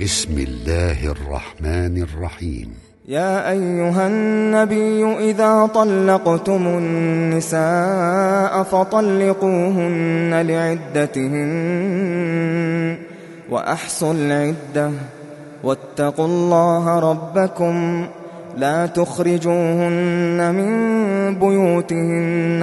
بسم الله الرحمن الرحيم. يا أيها النبي إذا طلقتم النساء فطلقوهن لعدتهن وأحصوا العدة واتقوا الله ربكم لا تخرجوهن من بيوتهن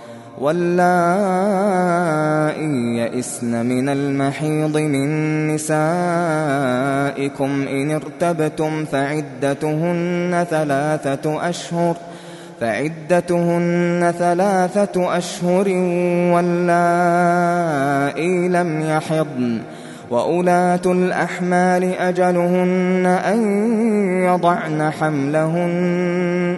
واللائي يئسن من المحيض من نسائكم إن ارتبتم فعدتهن ثلاثة أشهر واللائي لم يحضن وأولاة الأحمال أجلهن أن يضعن حملهن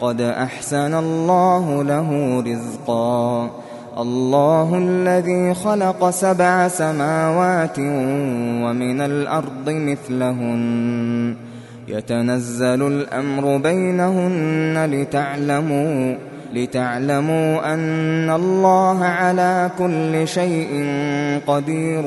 قد أحسن الله له رزقا الله الذي خلق 7 سماوات ومن الأرض مثلهن يتنزل الأمر بينهن لتعلموا أن الله على كل شيء قدير